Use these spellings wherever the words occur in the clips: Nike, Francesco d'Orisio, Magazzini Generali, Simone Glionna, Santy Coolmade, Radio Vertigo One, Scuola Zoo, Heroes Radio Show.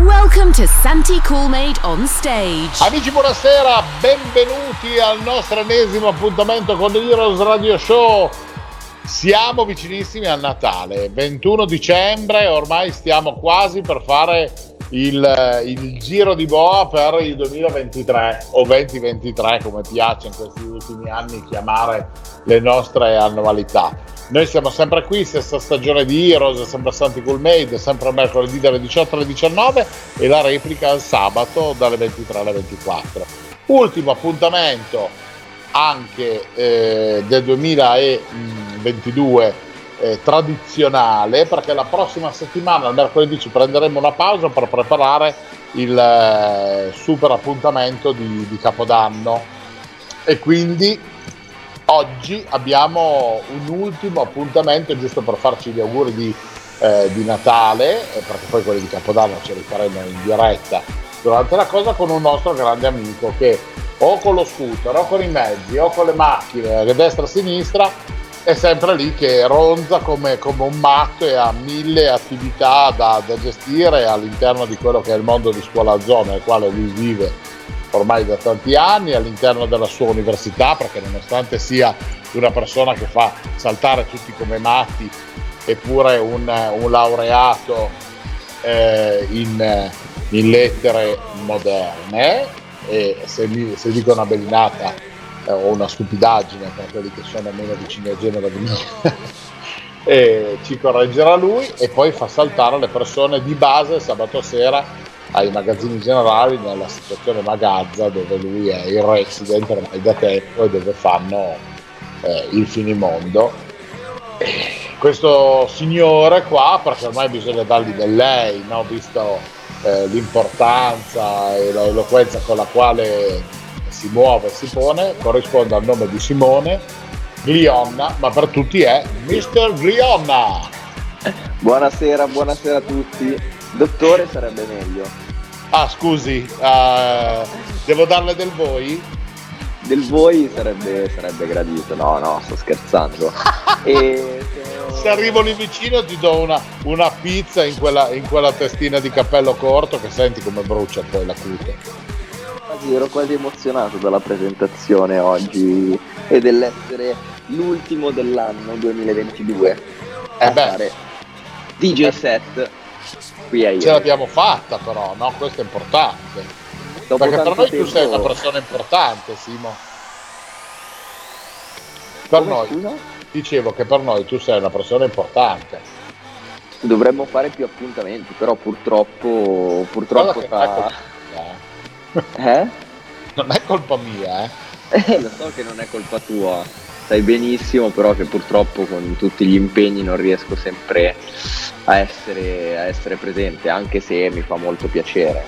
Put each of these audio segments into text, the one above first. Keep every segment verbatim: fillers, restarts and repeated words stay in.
Welcome to Santy Coolmade on stage. Amici, buonasera, benvenuti al nostro ennesimo appuntamento con Heroes Radio Show. Siamo vicinissimi al Natale, ventuno dicembre, ormai stiamo quasi per fare il, il giro di boa per il duemilaventitré o duemilaventitré, come piace in questi ultimi anni chiamare le nostre annualità. Noi siamo sempre qui, stessa stagione di Heroes, sempre Santy Coolmade, sempre mercoledì dalle diciotto alle diciannove e la replica il sabato dalle ventitré alle ventiquattro. Ultimo appuntamento anche eh, del duemilaventidue eh, tradizionale, perché la prossima settimana, il mercoledì, ci prenderemo una pausa per preparare il eh, super appuntamento di, di Capodanno e quindi... Oggi abbiamo un ultimo appuntamento giusto per farci gli auguri di, eh, di Natale, perché poi quelli di Capodanno ce li faremo in diretta durante la cosa con un nostro grande amico che o con lo scooter o con i mezzi o con le macchine, che destra e sinistra, è sempre lì che ronza come, come un matto e ha mille attività da, da gestire all'interno di quello che è il mondo di Scuola Zoo, nel quale lui vive ormai da tanti anni, all'interno della sua università, perché nonostante sia una persona che fa saltare tutti come matti, eppure un, un laureato eh, in, in lettere moderne, e se, mi, se dico una bellinata eh, o una stupidaggine per quelli che sono meno vicini al genere di me, e ci correggerà lui, e poi fa saltare le persone di base sabato sera ai Magazzini Generali, nella situazione Magazza, dove lui è il resident ormai da tempo e dove fanno eh, il finimondo. Questo signore qua, perché ormai bisogna dargli del lei, no? Visto eh, l'importanza e l'eloquenza con la quale si muove e si pone, corrisponde al nome di Simone Glionna, ma per tutti è mister Glionna. Buonasera, buonasera a tutti. Dottore sarebbe meglio. Ah, scusi, uh, devo darle del voi? Del voi sarebbe, sarebbe gradito. No, no, sto scherzando. e se... se arrivo lì vicino ti do una, una pizza in quella, in quella testina di cappello corto che senti come brucia poi la cute. Quasi, ero quasi emozionato dalla presentazione oggi e dell'essere l'ultimo dell'anno duemilaventidue. Eh a beh. Fare D J eh. set. Ce l'abbiamo fatta però, no? Questo è importante. Dopo perché per noi tempo... tu sei una persona importante, Simo. Per Come noi, scusa? Dicevo che per noi tu sei una persona importante. Dovremmo fare più appuntamenti, però purtroppo purtroppo sta... è mia, eh? Eh? Non è colpa mia, eh? eh? Lo so che non è colpa tua, sai benissimo, però che purtroppo con tutti gli impegni non riesco sempre a essere, a essere presente, anche se mi fa molto piacere.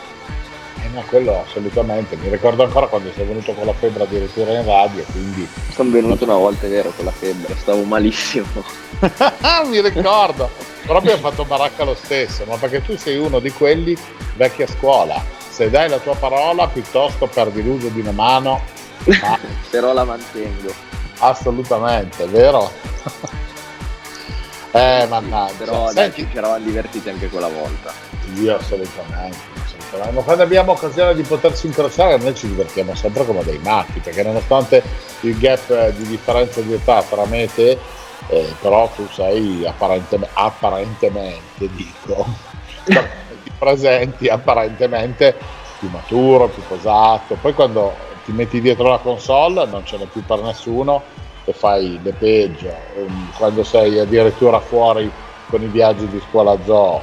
Eh no, quello assolutamente, mi ricordo ancora quando sei venuto con la febbre addirittura in radio, quindi... Sono venuto una volta, è vero, con la febbre, stavo malissimo. Mi ricordo, però mi ha fatto baracca lo stesso, ma perché tu sei uno di quelli vecchia scuola, se dai la tua parola piuttosto perdi l'uso di una mano, ma... però la mantengo. Assolutamente, vero? eh, mannaggia. Però senti, ci eravamo divertiti anche quella volta. Io assolutamente, assolutamente. Ma quando abbiamo occasione di potersi incrociare, noi ci divertiamo sempre come dei matti, perché nonostante il gap di differenza di età tra me e te, eh, però tu sei apparentemente, apparentemente dico, ti presenti apparentemente più maturo, più posato. Poi quando... ti metti dietro la console, non ce n'è più per nessuno e fai le peggio. Quando sei addirittura fuori con i viaggi di Scuola Zoo,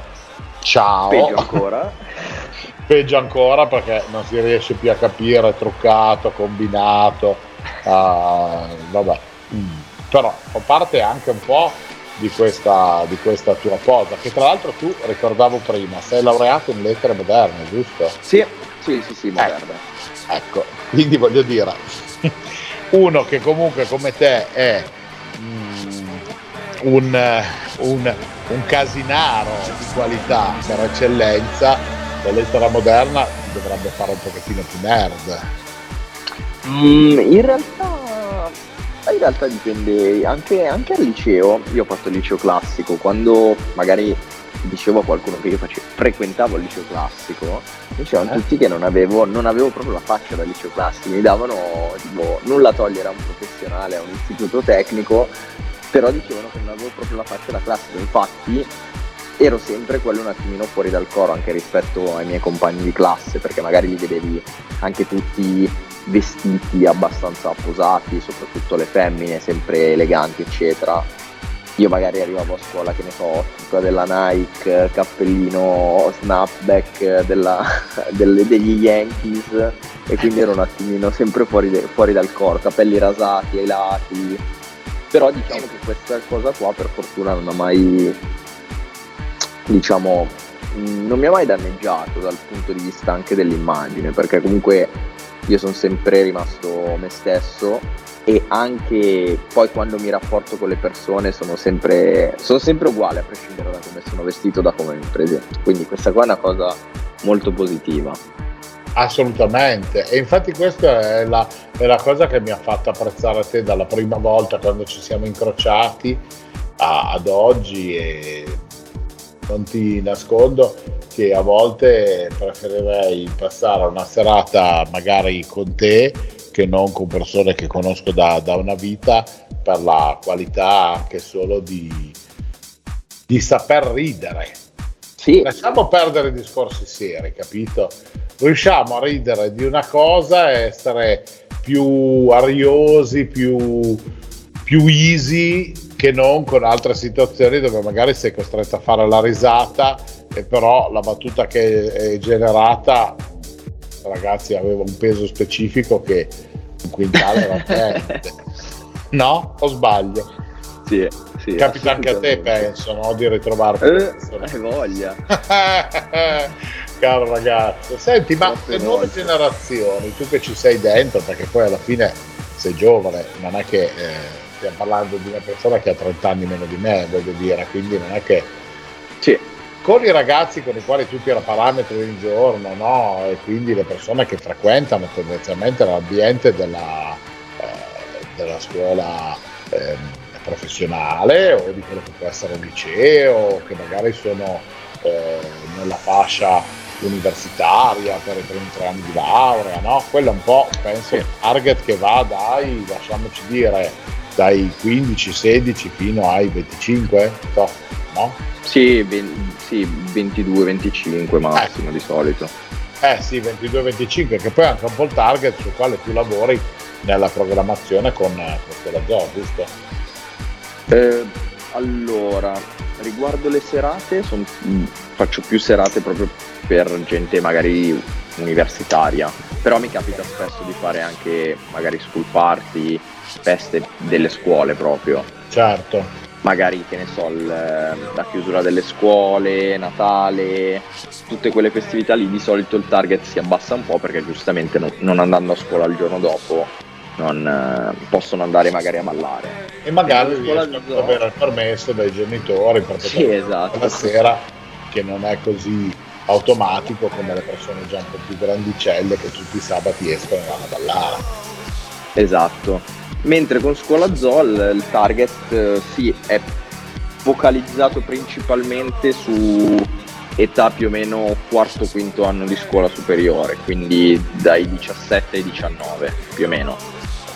ciao. Peggio ancora. Peggio ancora perché non si riesce più a capire, truccato, combinato. Uh, vabbè. Mm. Però fa parte anche un po' di questa, di questa tua cosa, che tra l'altro tu, ricordavo prima, sei laureato in lettere moderne, giusto? Sì, sì, sì, sì, moderna. Eh. Ecco, quindi voglio dire, uno che comunque come te è un, un, un casinaro di qualità per eccellenza, la lettera moderna dovrebbe fare un pochettino più nerd. Mm, in realtà in realtà dipende anche, anche al liceo. Io ho fatto il liceo classico, quando magari dicevo a qualcuno che io facevo, frequentavo il liceo classico, dicevano eh. tutti che non avevo, non avevo proprio la faccia da liceo classico, mi davano tipo nulla togliere a un professionale, a un istituto tecnico, però dicevano che non avevo proprio la faccia da classico. Infatti ero sempre quello un attimino fuori dal coro anche rispetto ai miei compagni di classe, perché magari li vedevi anche tutti vestiti abbastanza posati, soprattutto le femmine, sempre eleganti eccetera. Io magari arrivavo a scuola, che ne so, tutta della Nike, cappellino snapback della, delle, degli Yankees, e quindi ero un attimino sempre fuori, de, fuori dal coro, capelli rasati ai lati. Però diciamo che questa cosa qua per fortuna non ha mai, diciamo, non mi ha mai danneggiato dal punto di vista anche dell'immagine, perché comunque io sono sempre rimasto me stesso, e anche poi quando mi rapporto con le persone sono sempre, sono sempre uguale a prescindere da come sono vestito, da come mi presento, quindi questa qua è una cosa molto positiva. Assolutamente, e infatti questa è la, è la cosa che mi ha fatto apprezzare te dalla prima volta quando ci siamo incrociati a, ad oggi, e non ti nascondo che a volte preferirei passare una serata magari con te che non con persone che conosco da, da una vita, per la qualità anche solo di, di saper ridere. Sì. Lasciamo perdere i discorsi seri, capito? Riusciamo a ridere di una cosa e essere più ariosi, più, più easy, che non con altre situazioni dove magari sei costretto a fare la risata, e però la battuta che è generata, ragazzi, aveva un peso specifico che un quintale era perdente. No? O sbaglio? Sì, sì. Capita anche a te, penso, no? Di ritrovarti. Eh, hai voglia. Caro ragazzo, senti, ma le nuove generazioni, tu che ci sei dentro, perché poi alla fine sei giovane, non è che eh, stiamo parlando di una persona che ha trenta anni meno di me, voglio dire, quindi non è che... Sì. Con i ragazzi con i quali tu tira parametri ogni giorno, no? E quindi le persone che frequentano tendenzialmente l'ambiente della, eh, della scuola eh, professionale, o di quello che può essere un liceo, che magari sono eh, nella fascia universitaria per i primi tre anni di laurea, no? Quello è un po', penso, il target che va dai, lasciamoci dire, dai quindici sedici fino ai venticinque, no? Sì, sì, ventidue venticinque massimo, eh, di solito. Eh sì, ventidue venticinque, che poi è anche un po' il target sul quale tu lavori nella programmazione con, con Scuola Zoo, giusto? Eh, allora, riguardo le serate, son, faccio più serate proprio per gente magari universitaria, però mi capita spesso di fare anche magari school party, feste delle scuole proprio. Certo. Magari, che ne so, la chiusura delle scuole, Natale, tutte quelle festività lì, di solito il target si abbassa un po', perché giustamente non, non andando a scuola il giorno dopo non eh, possono andare magari a ballare. E magari riescono ad avere il permesso dai genitori, perché sì, esatto, la sera, che non è così automatico come le persone già un po' più grandicelle che tutti i sabati escono e vanno a ballare. Esatto. Mentre con Scuola Zoo il target eh, sì, è focalizzato principalmente su età più o meno quarto quinto anno di scuola superiore, quindi dai diciassette ai diciannove più o meno.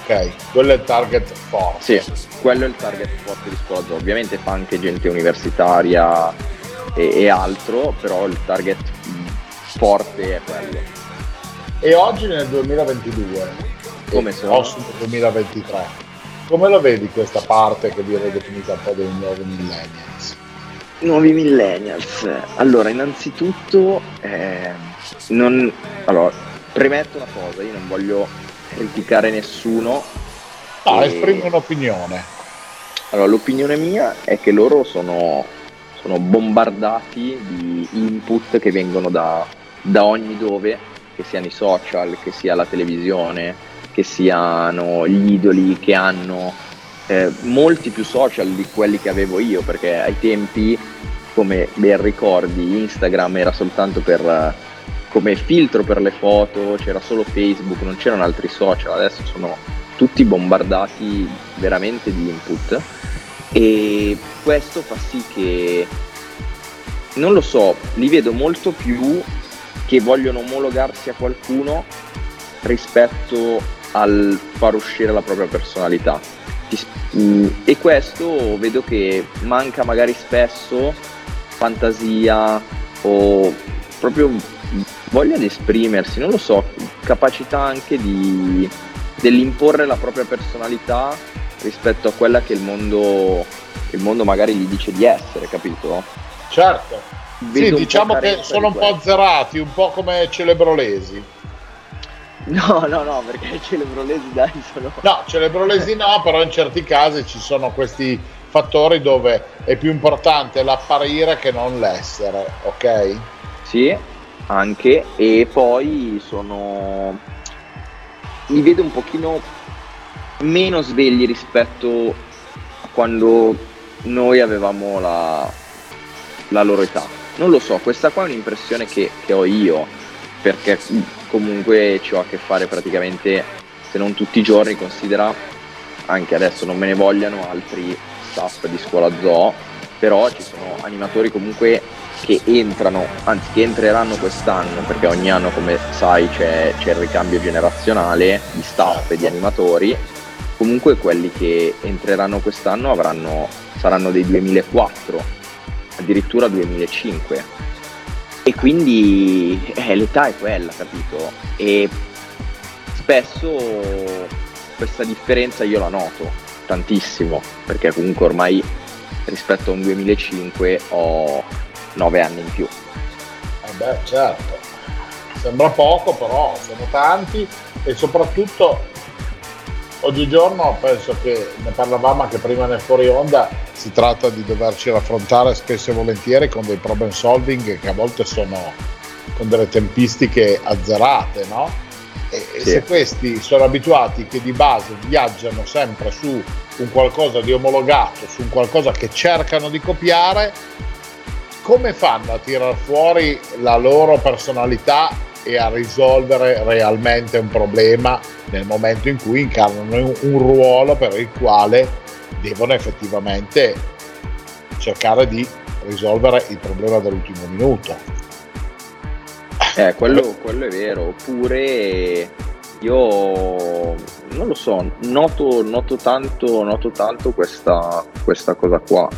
Ok, quello è il target forte. Sì, quello è il target forte di Scuola Zoo. Ovviamente fa anche gente universitaria e, e altro, però il target forte è quello. E oggi nel duemilaventidue? Come sono? Prossimo duemilaventitré, come lo vedi questa parte che viene definita un po' dei nuovi millennials? Nuovi millennials, allora innanzitutto eh, non, allora, premetto una cosa, io non voglio criticare nessuno, no, e... esprimo un'opinione. Allora, l'opinione mia è che loro sono, sono bombardati di input che vengono da, da ogni dove, che siano i social, che sia la televisione, che siano gli idoli che hanno eh, molti più social di quelli che avevo io, perché ai tempi, come ben ricordi, Instagram era soltanto per, come filtro per le foto, c'era solo Facebook, non c'erano altri social. Adesso sono tutti bombardati veramente di input, e questo fa sì che, non lo so, li vedo molto più che vogliono omologarsi a qualcuno rispetto al far uscire la propria personalità, e questo vedo che manca magari spesso fantasia o proprio voglia di esprimersi, non lo so, capacità anche di dell'imporre la propria personalità rispetto a quella che il mondo il mondo magari gli dice di essere, capito? Certo. Vedo sì, diciamo che sono un po' azzerati, un po' come Celebrolesi. No, no, no, perché Celebrolesi dai sono... No, Celebrolesi no, però in certi casi ci sono questi fattori dove è più importante l'apparire che non l'essere, ok? Sì, anche, e poi sono... mi vedo un pochino meno svegli rispetto a quando noi avevamo la, la loro età. Non lo so, questa qua è un'impressione che, che ho io, perché comunque ci ho a che fare praticamente, se non tutti i giorni, considera, anche adesso non me ne vogliano altri staff di Scuola Zoo, però ci sono animatori comunque che entrano, anzi che entreranno quest'anno, perché ogni anno, come sai, c'è, c'è il ricambio generazionale di staff e di animatori. Comunque quelli che entreranno quest'anno avranno, saranno dei duemilaquattro, addirittura duemilacinque, e quindi eh, l'età è quella, capito? E spesso questa differenza io la noto tantissimo, perché comunque ormai rispetto a un duemilacinque ho nove anni in più. Eh beh, certo, sembra poco, però sono tanti, e soprattutto oggigiorno penso che, ne parlavamo anche prima nel fuori onda, si tratta di doverci raffrontare spesso e volentieri con dei problem solving che a volte sono con delle tempistiche azzerate, no? E, sì. e se questi sono abituati che di base viaggiano sempre su un qualcosa di omologato, su un qualcosa che cercano di copiare, come fanno a tirar fuori la loro personalità e a risolvere realmente un problema nel momento in cui incarnano un, un ruolo per il quale devono effettivamente cercare di risolvere il problema dell'ultimo minuto? Eh, quello, quello è vero. Oppure io non lo so, noto, noto tanto, noto tanto questa, questa cosa qua,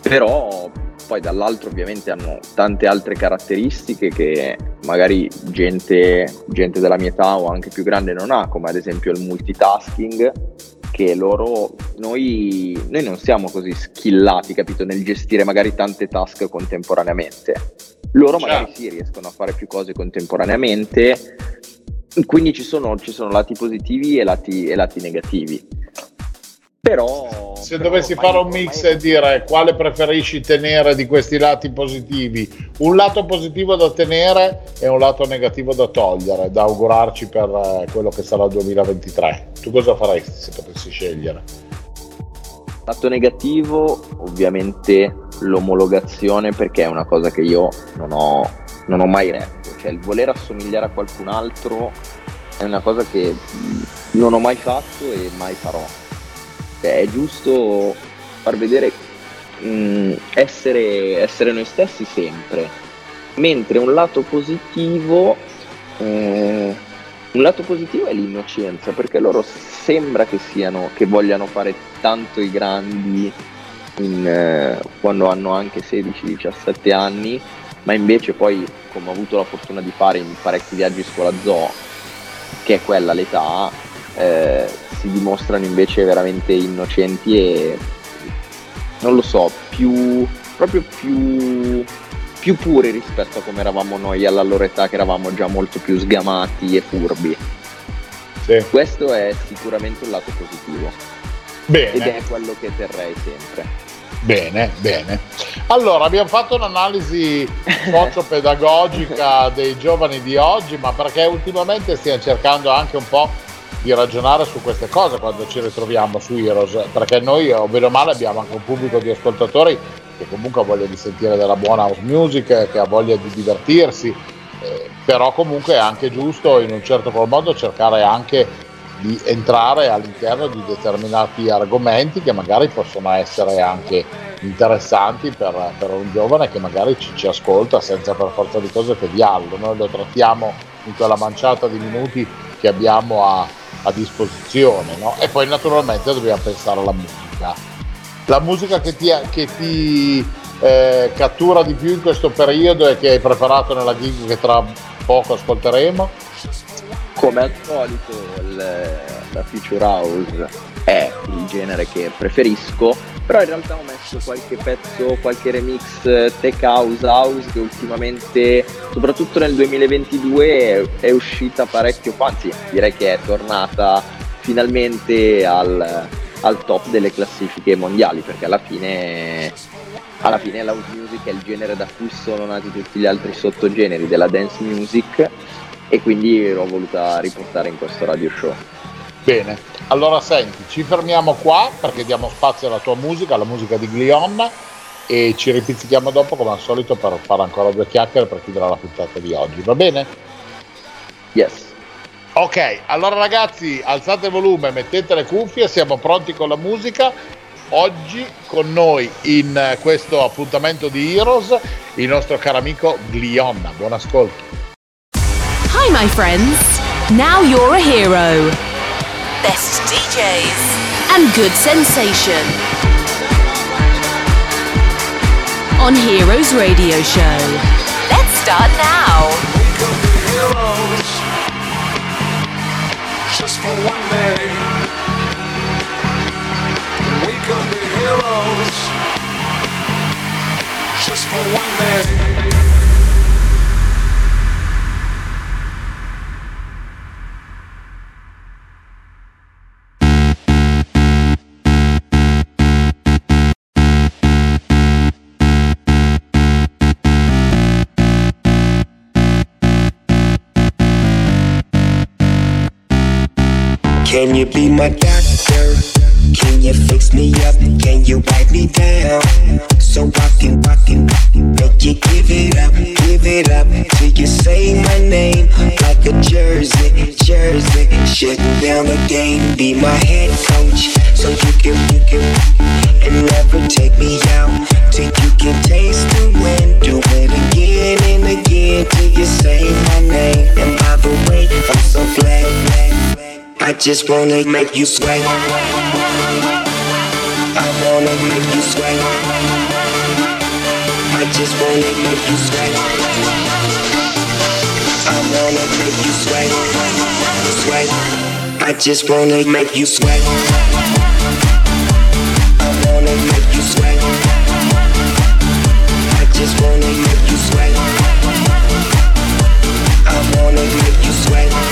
però poi dall'altro ovviamente hanno tante altre caratteristiche che magari gente, gente della mia età o anche più grande non ha, come ad esempio il multitasking, che loro, noi, noi non siamo così skillati, capito, nel gestire magari tante task contemporaneamente. Loro Ciao. magari sì, riescono a fare più cose contemporaneamente, quindi ci sono, ci sono lati positivi e lati, e lati negativi. Però se però dovessi ormai, fare un mix ormai... e dire quale preferisci tenere di questi lati positivi, un lato positivo da tenere e un lato negativo da togliere, da augurarci per quello che sarà il duemilaventitré, tu cosa faresti se potessi scegliere? Lato negativo ovviamente l'omologazione, perché è una cosa che io non ho, non ho mai retto, cioè il voler assomigliare a qualcun altro è una cosa che non ho mai fatto e mai farò. È giusto far vedere, mh, essere, essere noi stessi sempre, mentre un lato positivo eh, un lato positivo è l'innocenza, perché loro sembra che siano, che vogliano fare tanto i grandi in, eh, quando hanno anche sedici diciassette anni, ma invece poi, come ho avuto la fortuna di fare in parecchi viaggi in Scuola Zoo, che è quella l'età, eh, si dimostrano invece veramente innocenti e non lo so, più proprio più più puri rispetto a come eravamo noi alla loro età, che eravamo già molto più sgamati e furbi. Sì. Questo è sicuramente un lato positivo. Bene. Ed è quello che terrei sempre. Bene, bene. Allora, abbiamo fatto un'analisi socio-pedagogica dei giovani di oggi, ma perché ultimamente stiamo cercando anche un po' di ragionare su queste cose quando ci ritroviamo su Heroes, perché noi, ovvero male, abbiamo anche un pubblico di ascoltatori che comunque ha voglia di sentire della buona house music, che ha voglia di divertirsi, eh, però comunque è anche giusto in un certo qual modo cercare anche di entrare all'interno di determinati argomenti che magari possono essere anche interessanti per, per un giovane che magari ci, ci ascolta senza per forza di cose tediarlo. Noi lo trattiamo in quella manciata di minuti che abbiamo a, a disposizione, no? E poi naturalmente dobbiamo pensare alla musica. La musica che ti, che ti eh, cattura di più in questo periodo e che hai preparato nella gig che tra poco ascolteremo? Come al solito il, la Future House è il genere che preferisco, però in realtà ho messo qualche pezzo, qualche remix tech house, house che ultimamente, soprattutto nel duemilaventidue, è uscita parecchio, anzi direi che è tornata finalmente al... al top delle classifiche mondiali, perché alla fine alla fine la house music è il genere da cui sono nati tutti gli altri sottogeneri della dance music, e quindi l'ho voluta riportare in questo radio show. Bene, allora senti, ci fermiamo qua perché diamo spazio alla tua musica, alla musica di Glionna, e ci ripizzichiamo dopo come al solito per fare ancora due chiacchiere per chiudere la puntata di oggi, va bene? Yes. Ok, allora ragazzi, alzate il volume, mettete le cuffie, siamo pronti con la musica. Oggi con noi in questo appuntamento di Heroes il nostro caro amico Glionna. Buon ascolto. Hi my friends, now you're a hero. Best D Js and good sensation on Heroes Radio Show. Let's start now. We could be heroes. Just for one day, we could be heroes. Just for one day. Can you be my doctor? Can you fix me up? Can you wipe me down? So I can, I can, make you give it up, give it up till you say my name like a jersey, jersey. Shutting down the game, be my head coach so you can, you can, and never take me out till you can taste the wind. Do it again and again till you say my name. And by the way, I'm so glad. I just wanna make you sweat. I wanna make you sweat. I just wanna make you sweat. I wanna make you sweat. Sweat. I just wanna make you sweat. I wanna make you sweat. I just wanna make you sweat. I wanna make you sweat. Sweat.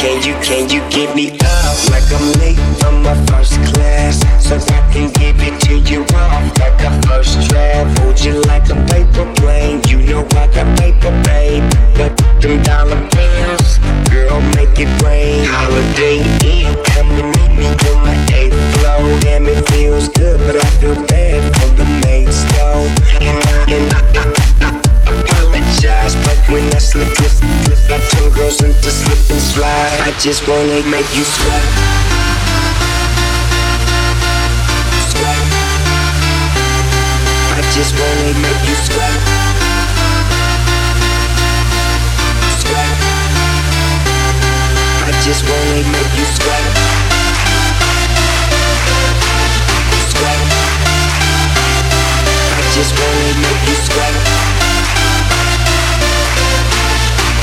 Can you, can you give me up like I'm late from my first class? So I can give it to you off like a first draft. Hold you like a paper plane, you know I got paper, babe. But them dollar bills, girl, make it rain. Holiday Inn, come to meet me on my eighth floor. Damn, it feels good, but I feel bad for the mates, though. And I, and I, I, I, I apologize, but when I slip, slip, slip, I turn girls into slip and slide. I just wanna make you sweat. Sweat. I just wanna make you sweat. Sweat. I just wanna make you sweat. Sweat. I just wanna make you sweat. I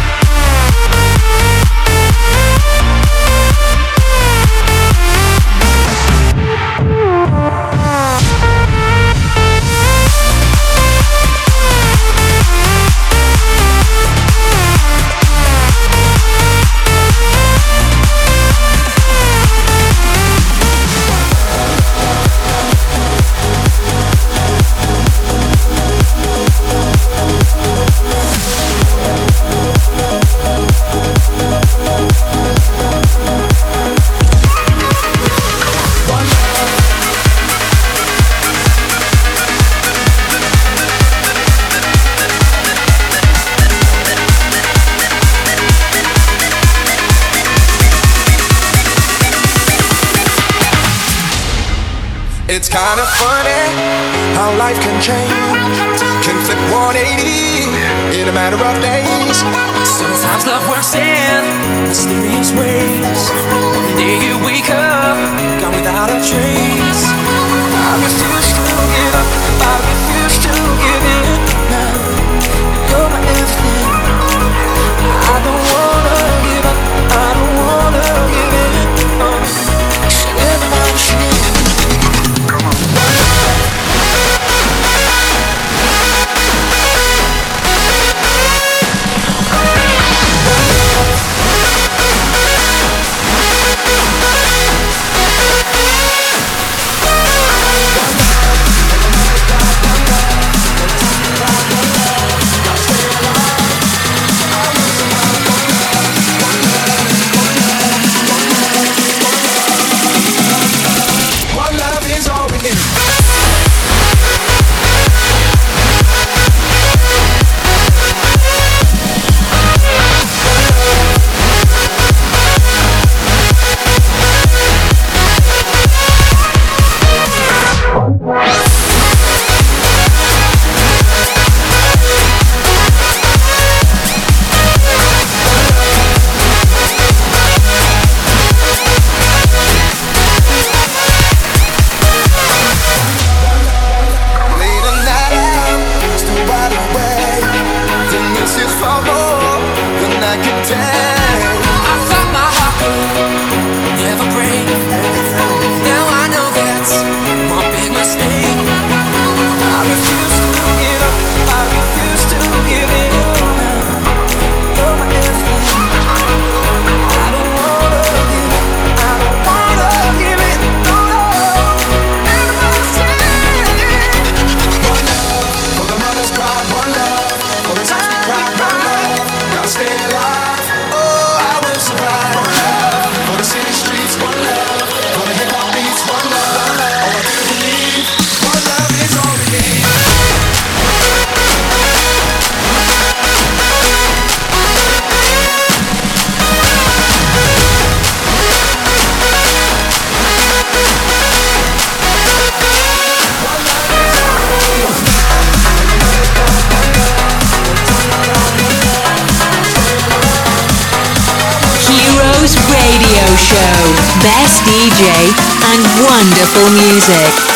It's kind of funny how life can change, can flip one eighty in a matter of days. Sometimes love works in mysterious ways. One day you wake up, gone without a trace. I refuse to give up, I refuse to give in now. You're my everything. I don't wanna give up, I don't wanna give in. Best D J and wonderful music.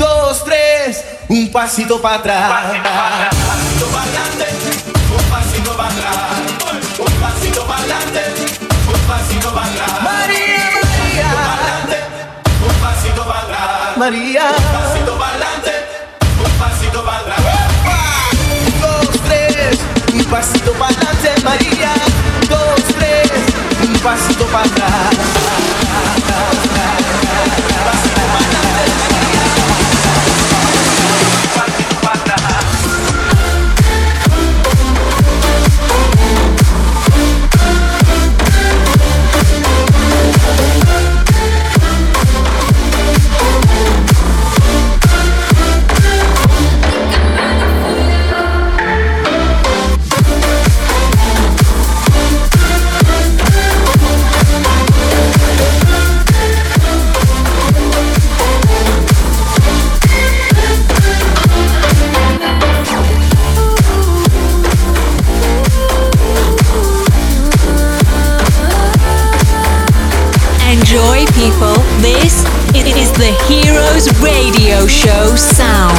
dos, tres, un pasito para atrás. Pasito para adelante, un pasito para atrás. Un pasito para adelante, un pasito para atrás. María, María. Un pasito para atrás. María. Un pasito para adelante, un pasito para atrás. Un, dos, tres, un pasito para adelante, María. Dos, tres, un pasito para atrás. Enjoy, people, this it is the Heroes Radio Show sound.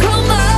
Come on!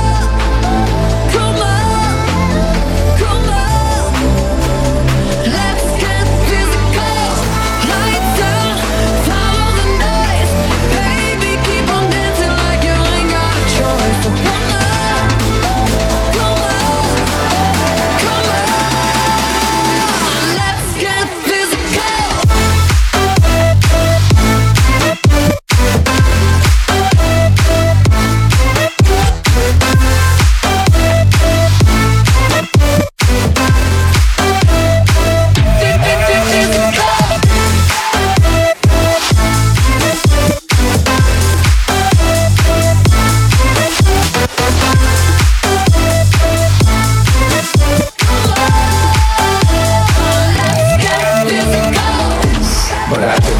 but I do.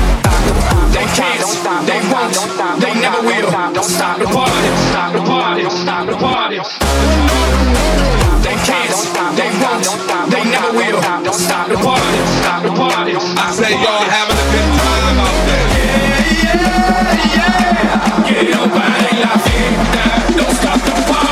They can't, they won't, they never will. Stop the party, stop the party, stop the party. They can't, they won't, they never will. Stop the party, stop the party. I say y'all having a good time out there. Yeah, yeah, yeah. Che non vale la vita, non stop the party.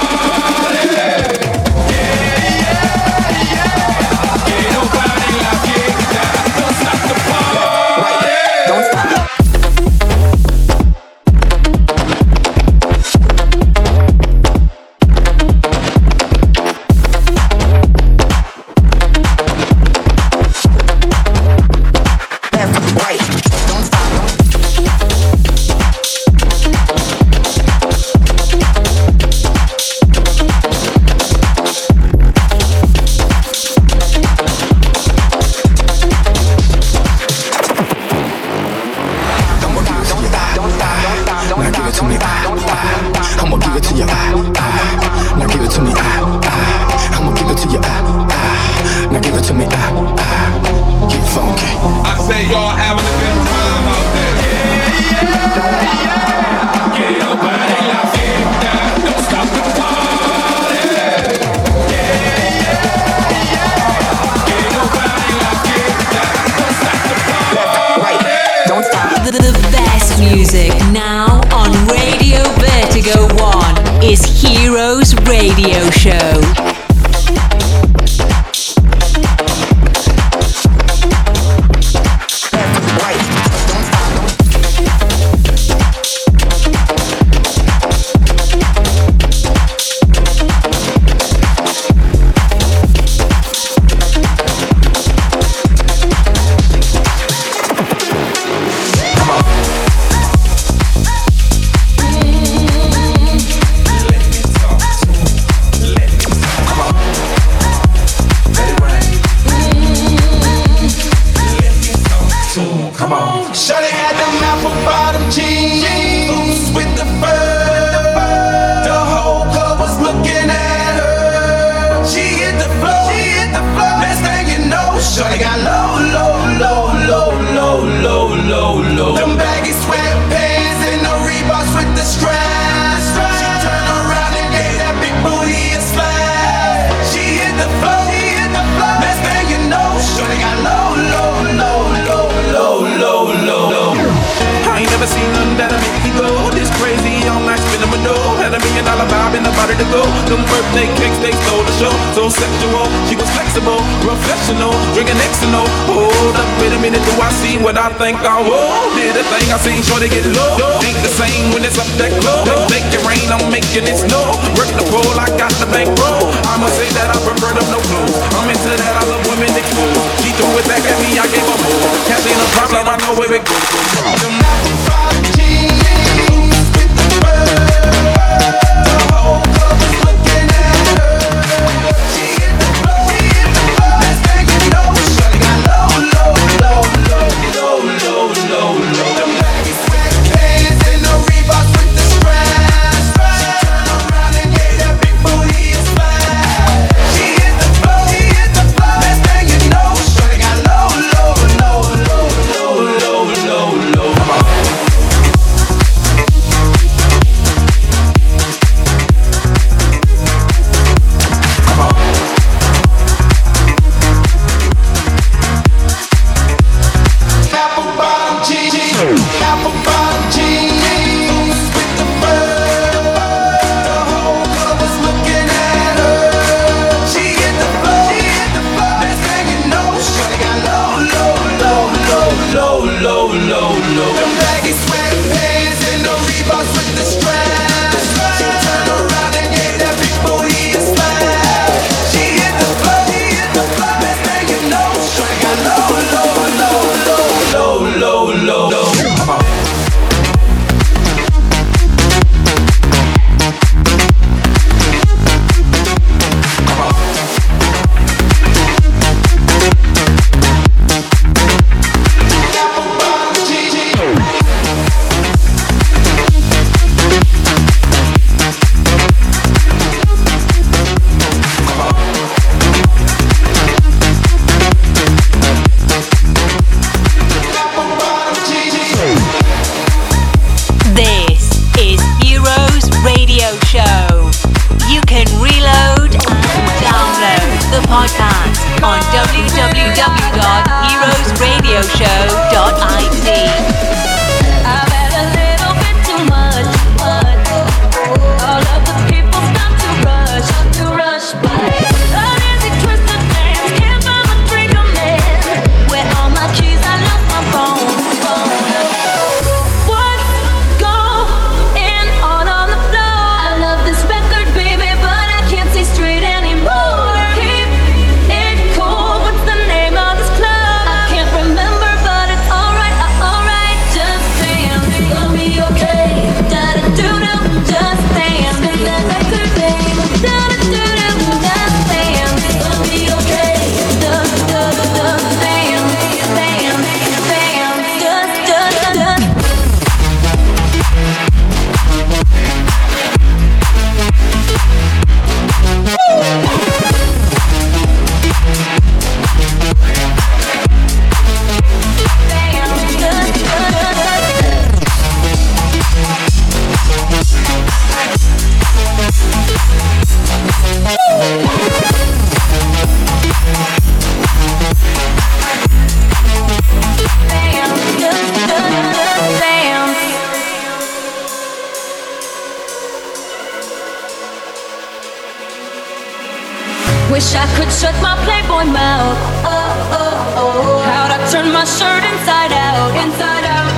shut my Playboy mouth. Oh, oh, oh. How'd I turn my shirt inside out, inside out?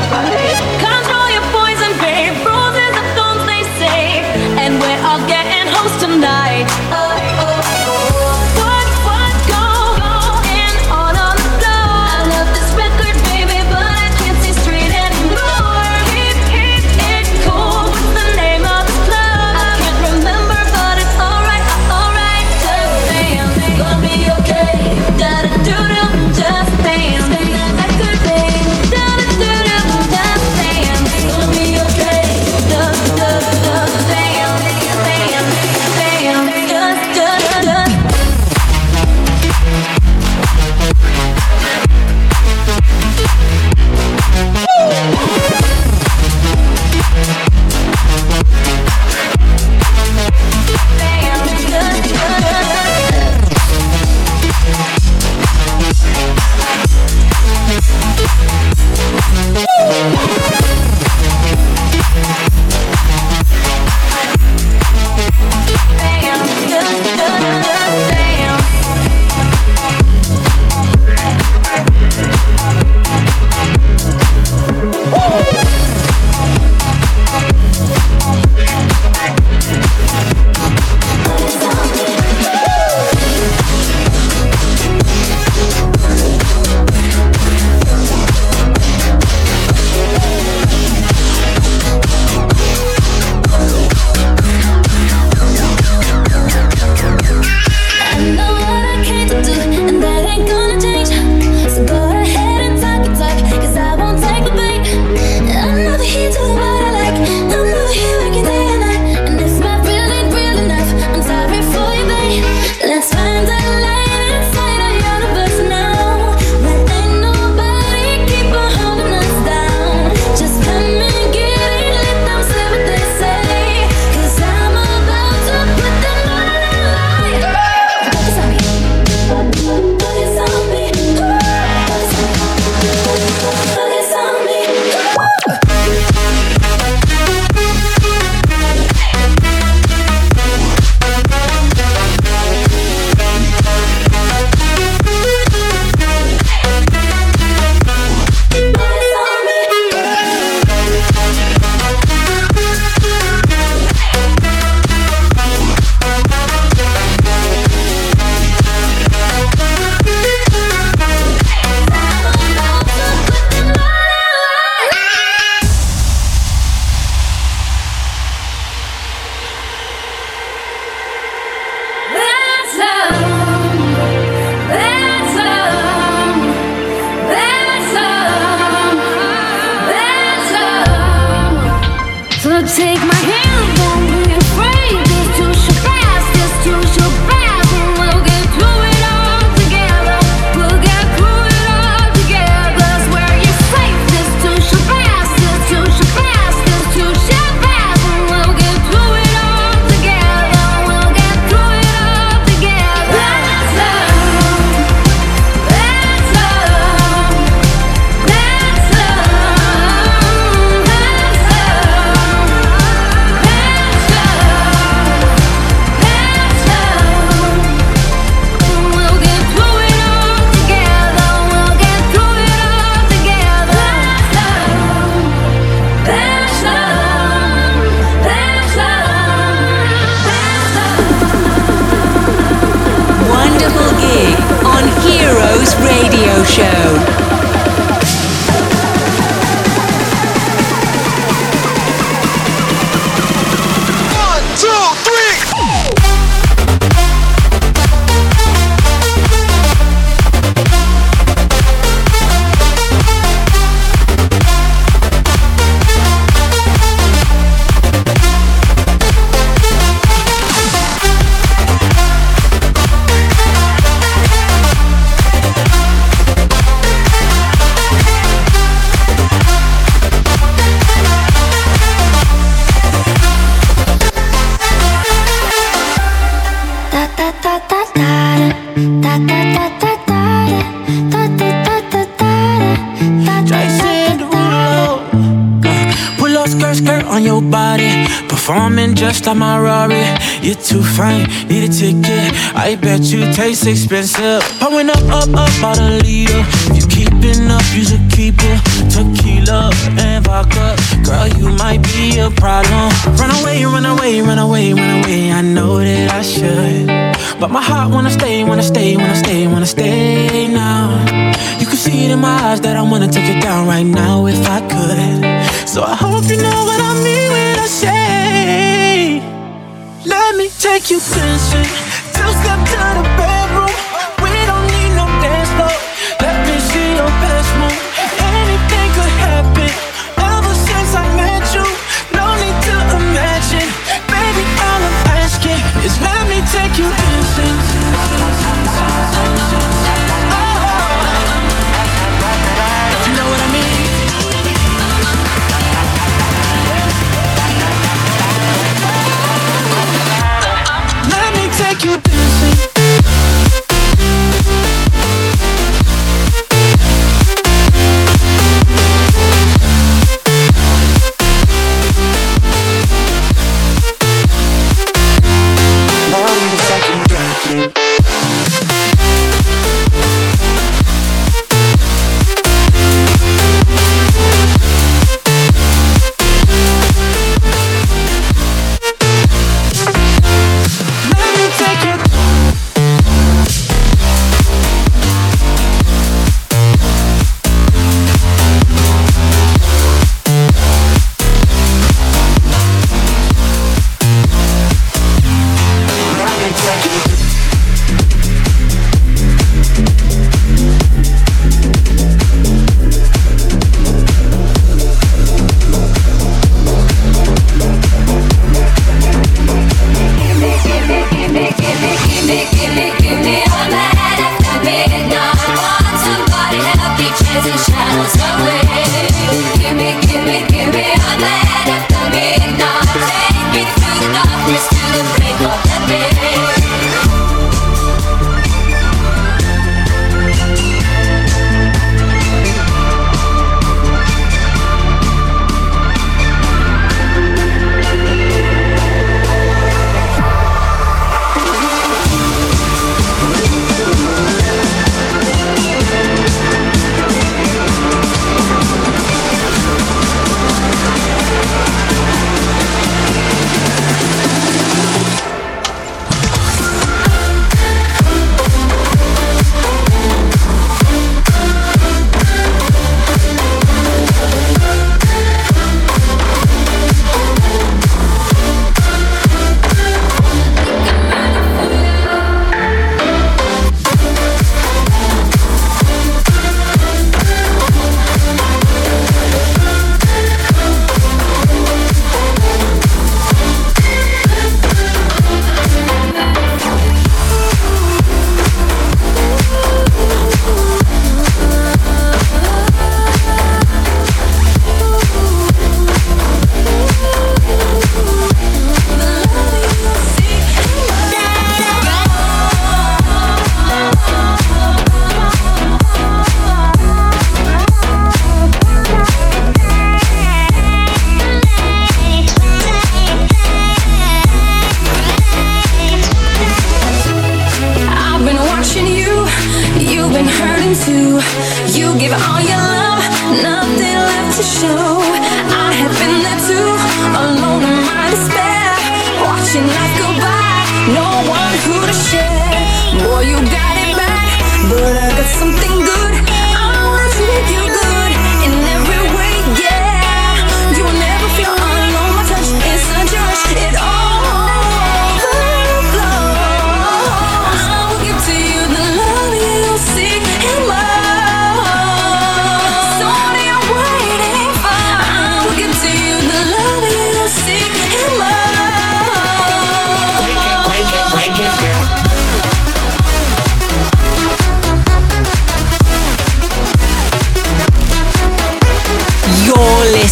Control your poison, babe. Rules and the thorns they say. And we're all getting hoes tonight. Oh, oh. body, performing just like my Rari. You're too fine, need a ticket, I bet you taste expensive. Pouring up, up, up, out a liter. If you keeping up, you's a keeper. Tequila and vodka, girl, you might be a problem. Run away, run away, run away, run away, I know that I should, but my heart wanna stay, wanna stay, wanna stay, wanna stay now. You can see it in my eyes that I wanna take it down right now if I could. So I hope you know what I mean when I say, let me take you dancing, two step to the bedroom. We don't need no dance floor, let me see your best move. Anything could happen, ever since I met you, no need to imagine. Baby, all I'm asking is let me take you dancing. Take you dancing.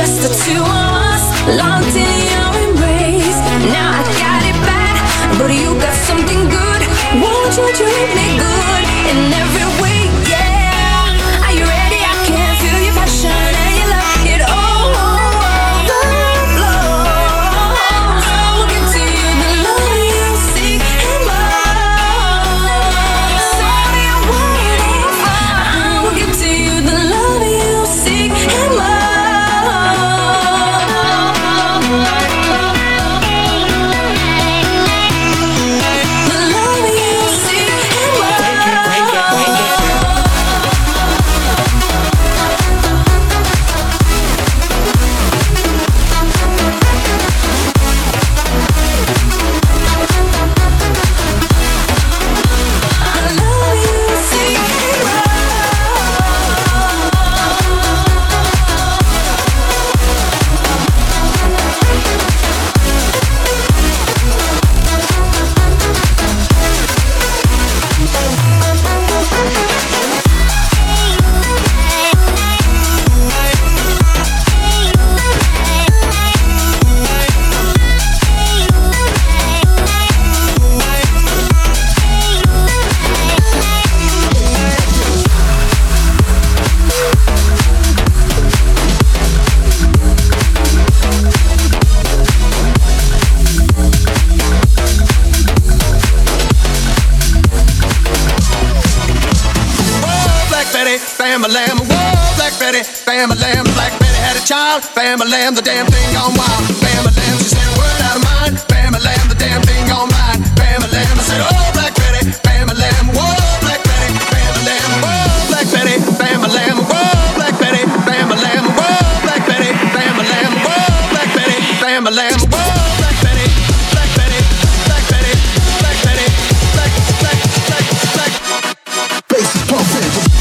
just the two of us, locked in your embrace. Now I got it bad, but you got something good. Won't you treat me good in every way, yeah? Are you ready? I can feel your passion and your love. It all overflows. I will give to you the love you seek and more. So what are you waiting for? I will give to you the love you seek and more. Bam a lamb, the damn thing gone wild. Bam a lamb, she said a word out of mine. Bam a lamb, the damn thing gone blind. Bam a lamb, I said oh Black Betty. Bam a lamb, whoa Black Betty. Bam a lamb, whoa Black Betty. Bam a lamb, whoa Black Betty. Bam a lamb, whoa Black Betty. Bam a lamb, whoa Black Betty. Bam a lamb, whoa Black Betty. Black Betty. Black Betty. Black Betty. Black Black Black Black. Bass is pumping.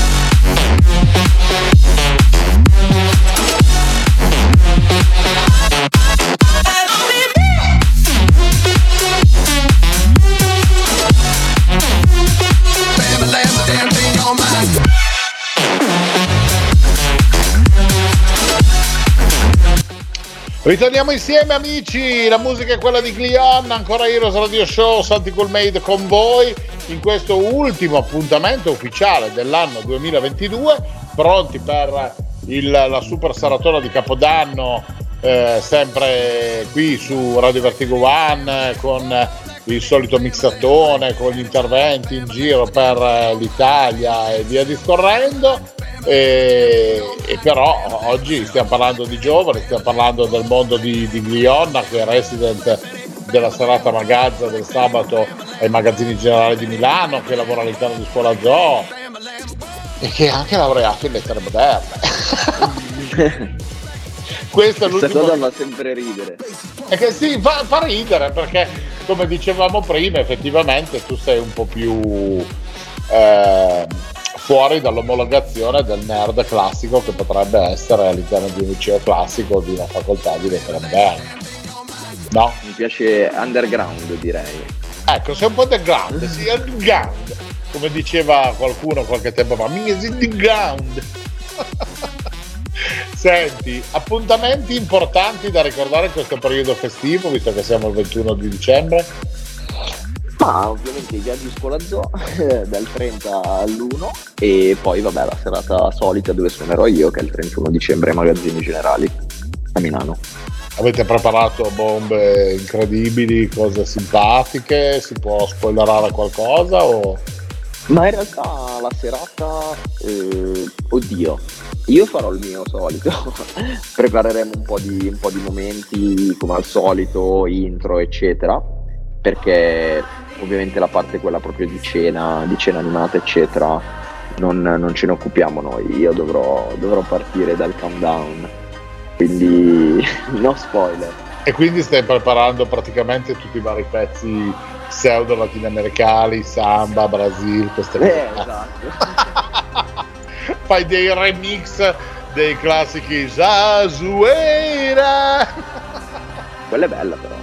Ritorniamo insieme amici, la musica è quella di Glionna, ancora Heroes Radio Show, Santy Coolmade con voi in questo ultimo appuntamento ufficiale dell'anno duemilaventidue, pronti per il, la super saratona di Capodanno, eh, sempre qui su Radio Vertigo One con il solito mixatone, con gli interventi in giro per l'Italia e via discorrendo. E, e però oggi stiamo parlando di giovani, stiamo parlando del mondo di, di Glionna, che è resident della serata Magazza del sabato ai Magazzini Generali di Milano, che lavora all'interno di Scuola Zoo e che è anche laureato in lettere moderne. Questa è l'ultima cosa, fa sempre ridere. È che sì, fa, fa ridere perché, come dicevamo prima, effettivamente tu sei un po' più eh, fuori dall'omologazione del nerd classico che potrebbe essere all'interno di un liceo classico o di una facoltà di lettere moderne. No? Mi piace underground, direi. Ecco, sei un po' underground, sì, underground. Come diceva qualcuno qualche tempo fa, mi is underground. Senti, appuntamenti importanti da ricordare in questo periodo festivo, visto che siamo il ventuno di dicembre? Ma ovviamente i viaggi Scuola Zoo eh, dal trenta all'primo e poi vabbè la serata solita dove suonerò io, che è il trentuno dicembre, Magazzini Generali a Milano. Avete preparato bombe incredibili, cose simpatiche, si può spoilerare qualcosa o? Ma in realtà la serata, eh, oddio, io farò il mio solito, prepareremo un po' di, un po' di momenti come al solito, intro eccetera, perché ovviamente la parte quella proprio di cena, di cena animata eccetera, non, non ce ne occupiamo noi, io dovrò, dovrò partire dal countdown, quindi no spoiler. E quindi stai preparando praticamente tutti i vari pezzi pseudo latinoamericani, samba, Brasil, queste cose. Eh, esatto. Fai dei remix dei classici Zazuera. Quella è bella però.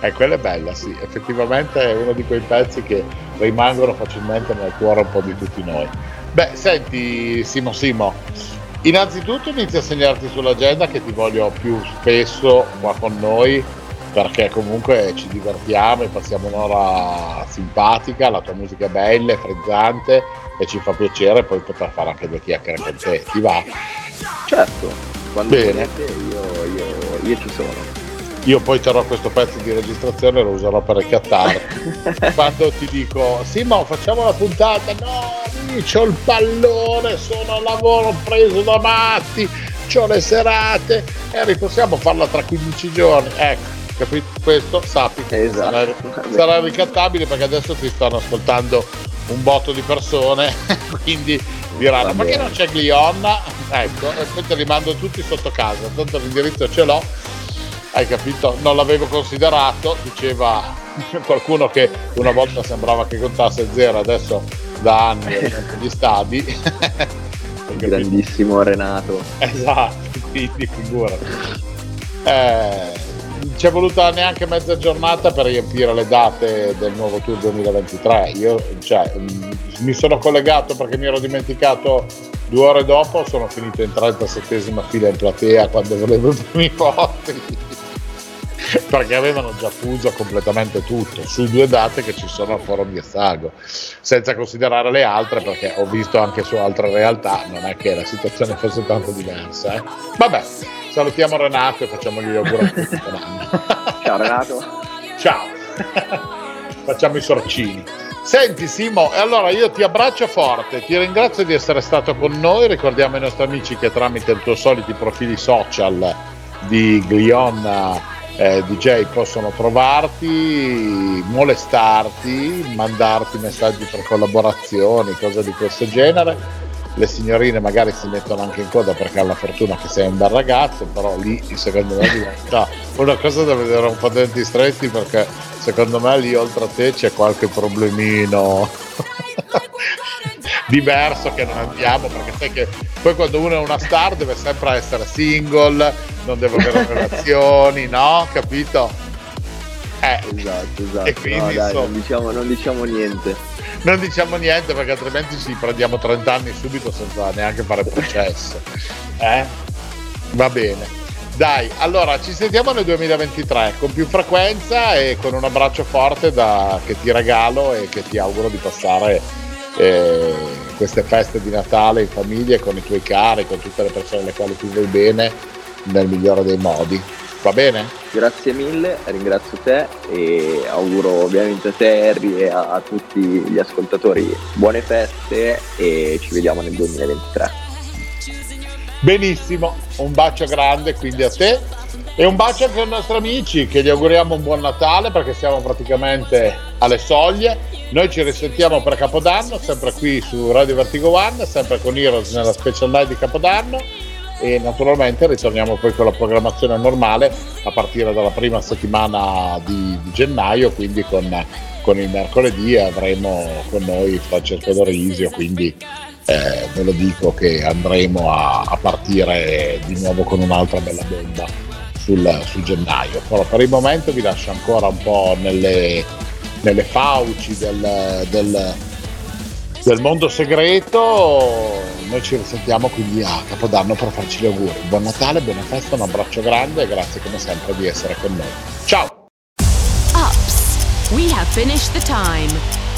Eh, quella è bella, sì, effettivamente è uno di quei pezzi che rimangono facilmente nel cuore un po' di tutti noi. Beh, senti Simo Simo, Innanzitutto inizia a segnarti sull'agenda che ti voglio più spesso qua con noi, perché comunque ci divertiamo e passiamo un'ora simpatica, la tua musica è bella, è frizzante e ci fa piacere poi poter fare anche due chiacchiere con te, ti va? Certo, quando bene. Volete, io, io, io ci sono. Io poi terrò questo pezzo di registrazione e lo userò per ricattare. Quando ti dico, sì ma facciamo la puntata, no, c'ho il pallone, sono a lavoro, preso da matti, c'ho le serate, e possiamo farla tra quindici giorni, ecco, capito? Questo sappi che esatto. sarà, sarà ricattabile, perché adesso ti stanno ascoltando un botto di persone, quindi diranno, ma che non c'è Glionna? Ecco, e poi te li mando tutti sotto casa, tanto l'indirizzo ce l'ho, hai capito? Non l'avevo considerato, diceva qualcuno che una volta sembrava che contasse zero, adesso da anni gli stadi. Il grandissimo Renato, esatto, quindi figurati, eh, ci è voluta neanche mezza giornata per riempire le date del nuovo tour duemilaventitré. Io cioè, mi sono collegato perché mi ero dimenticato due ore dopo, sono finito in trentasettesima fila in platea quando volevo i primi posti, perché avevano già fuso completamente tutto su due date che ci sono al Forum di Assago, senza considerare le altre, perché ho visto anche su altre realtà, non è che la situazione fosse tanto diversa, eh? Vabbè, salutiamo Renato e facciamogli gli auguri a tutti. Ciao Renato. Ciao. Facciamo i sorcini. Senti Simo, e allora io ti abbraccio forte, ti ringrazio di essere stato con noi, ricordiamo ai nostri amici che tramite i tuoi soliti profili social di Glionna Eh, D J possono trovarti, molestarti, mandarti messaggi per collaborazioni, cose di questo genere. Le signorine magari si mettono anche in coda perché hanno la fortuna che sei un bel ragazzo, però lì secondo me diventa una cosa da vedere un po' denti stretti, perché secondo me lì oltre a te c'è qualche problemino diverso che non abbiamo, perché sai che poi quando uno è una star deve sempre essere single, non devo avere relazioni, no? Capito? Eh, esatto, esatto. E quindi, no, dai, so, non, diciamo, non diciamo niente. Non diciamo niente, perché altrimenti ci prendiamo trenta anni subito senza neanche fare processo. Eh? Va bene. Dai, allora ci sentiamo nel duemilaventitré con più frequenza e con un abbraccio forte da, che ti regalo e che ti auguro di passare eh, queste feste di Natale in famiglia con i tuoi cari, con tutte le persone alle quali tu vuoi bene, nel migliore dei modi, va bene? Grazie mille, ringrazio te e auguro ovviamente a te, Harry, e a, a tutti gli ascoltatori buone feste e ci vediamo nel duemilaventitré. Benissimo, un bacio grande quindi a te e un bacio anche ai nostri amici che gli auguriamo un buon Natale, perché siamo praticamente alle soglie. Noi ci risentiamo per Capodanno sempre qui su Radio Vertigo One, sempre con Heroes nella special night di Capodanno, e naturalmente ritorniamo poi con la programmazione normale a partire dalla prima settimana di, di gennaio, quindi con, con il mercoledì avremo con noi Francesco d'Orisio, quindi eh, ve lo dico che andremo a, a partire di nuovo con un'altra bella bomba sul, sul gennaio. Però per il momento vi lascio ancora un po' nelle, nelle fauci del, del del mondo segreto. Noi ci risentiamo quindi a Capodanno per farci gli auguri, buon Natale, buona festa, un abbraccio grande e grazie come sempre di essere con noi. Ciao. Ups, we have finished the time.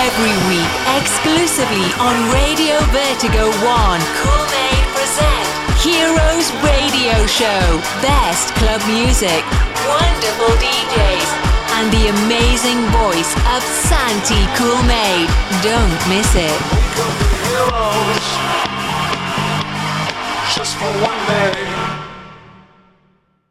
Every week, exclusively on Radio Vertigo One, Coolmade presents Heroes Radio Show. Best club music, wonderful D Js, and the amazing voice of Santy Coolmade. Don't miss it. Heroes, just for one day.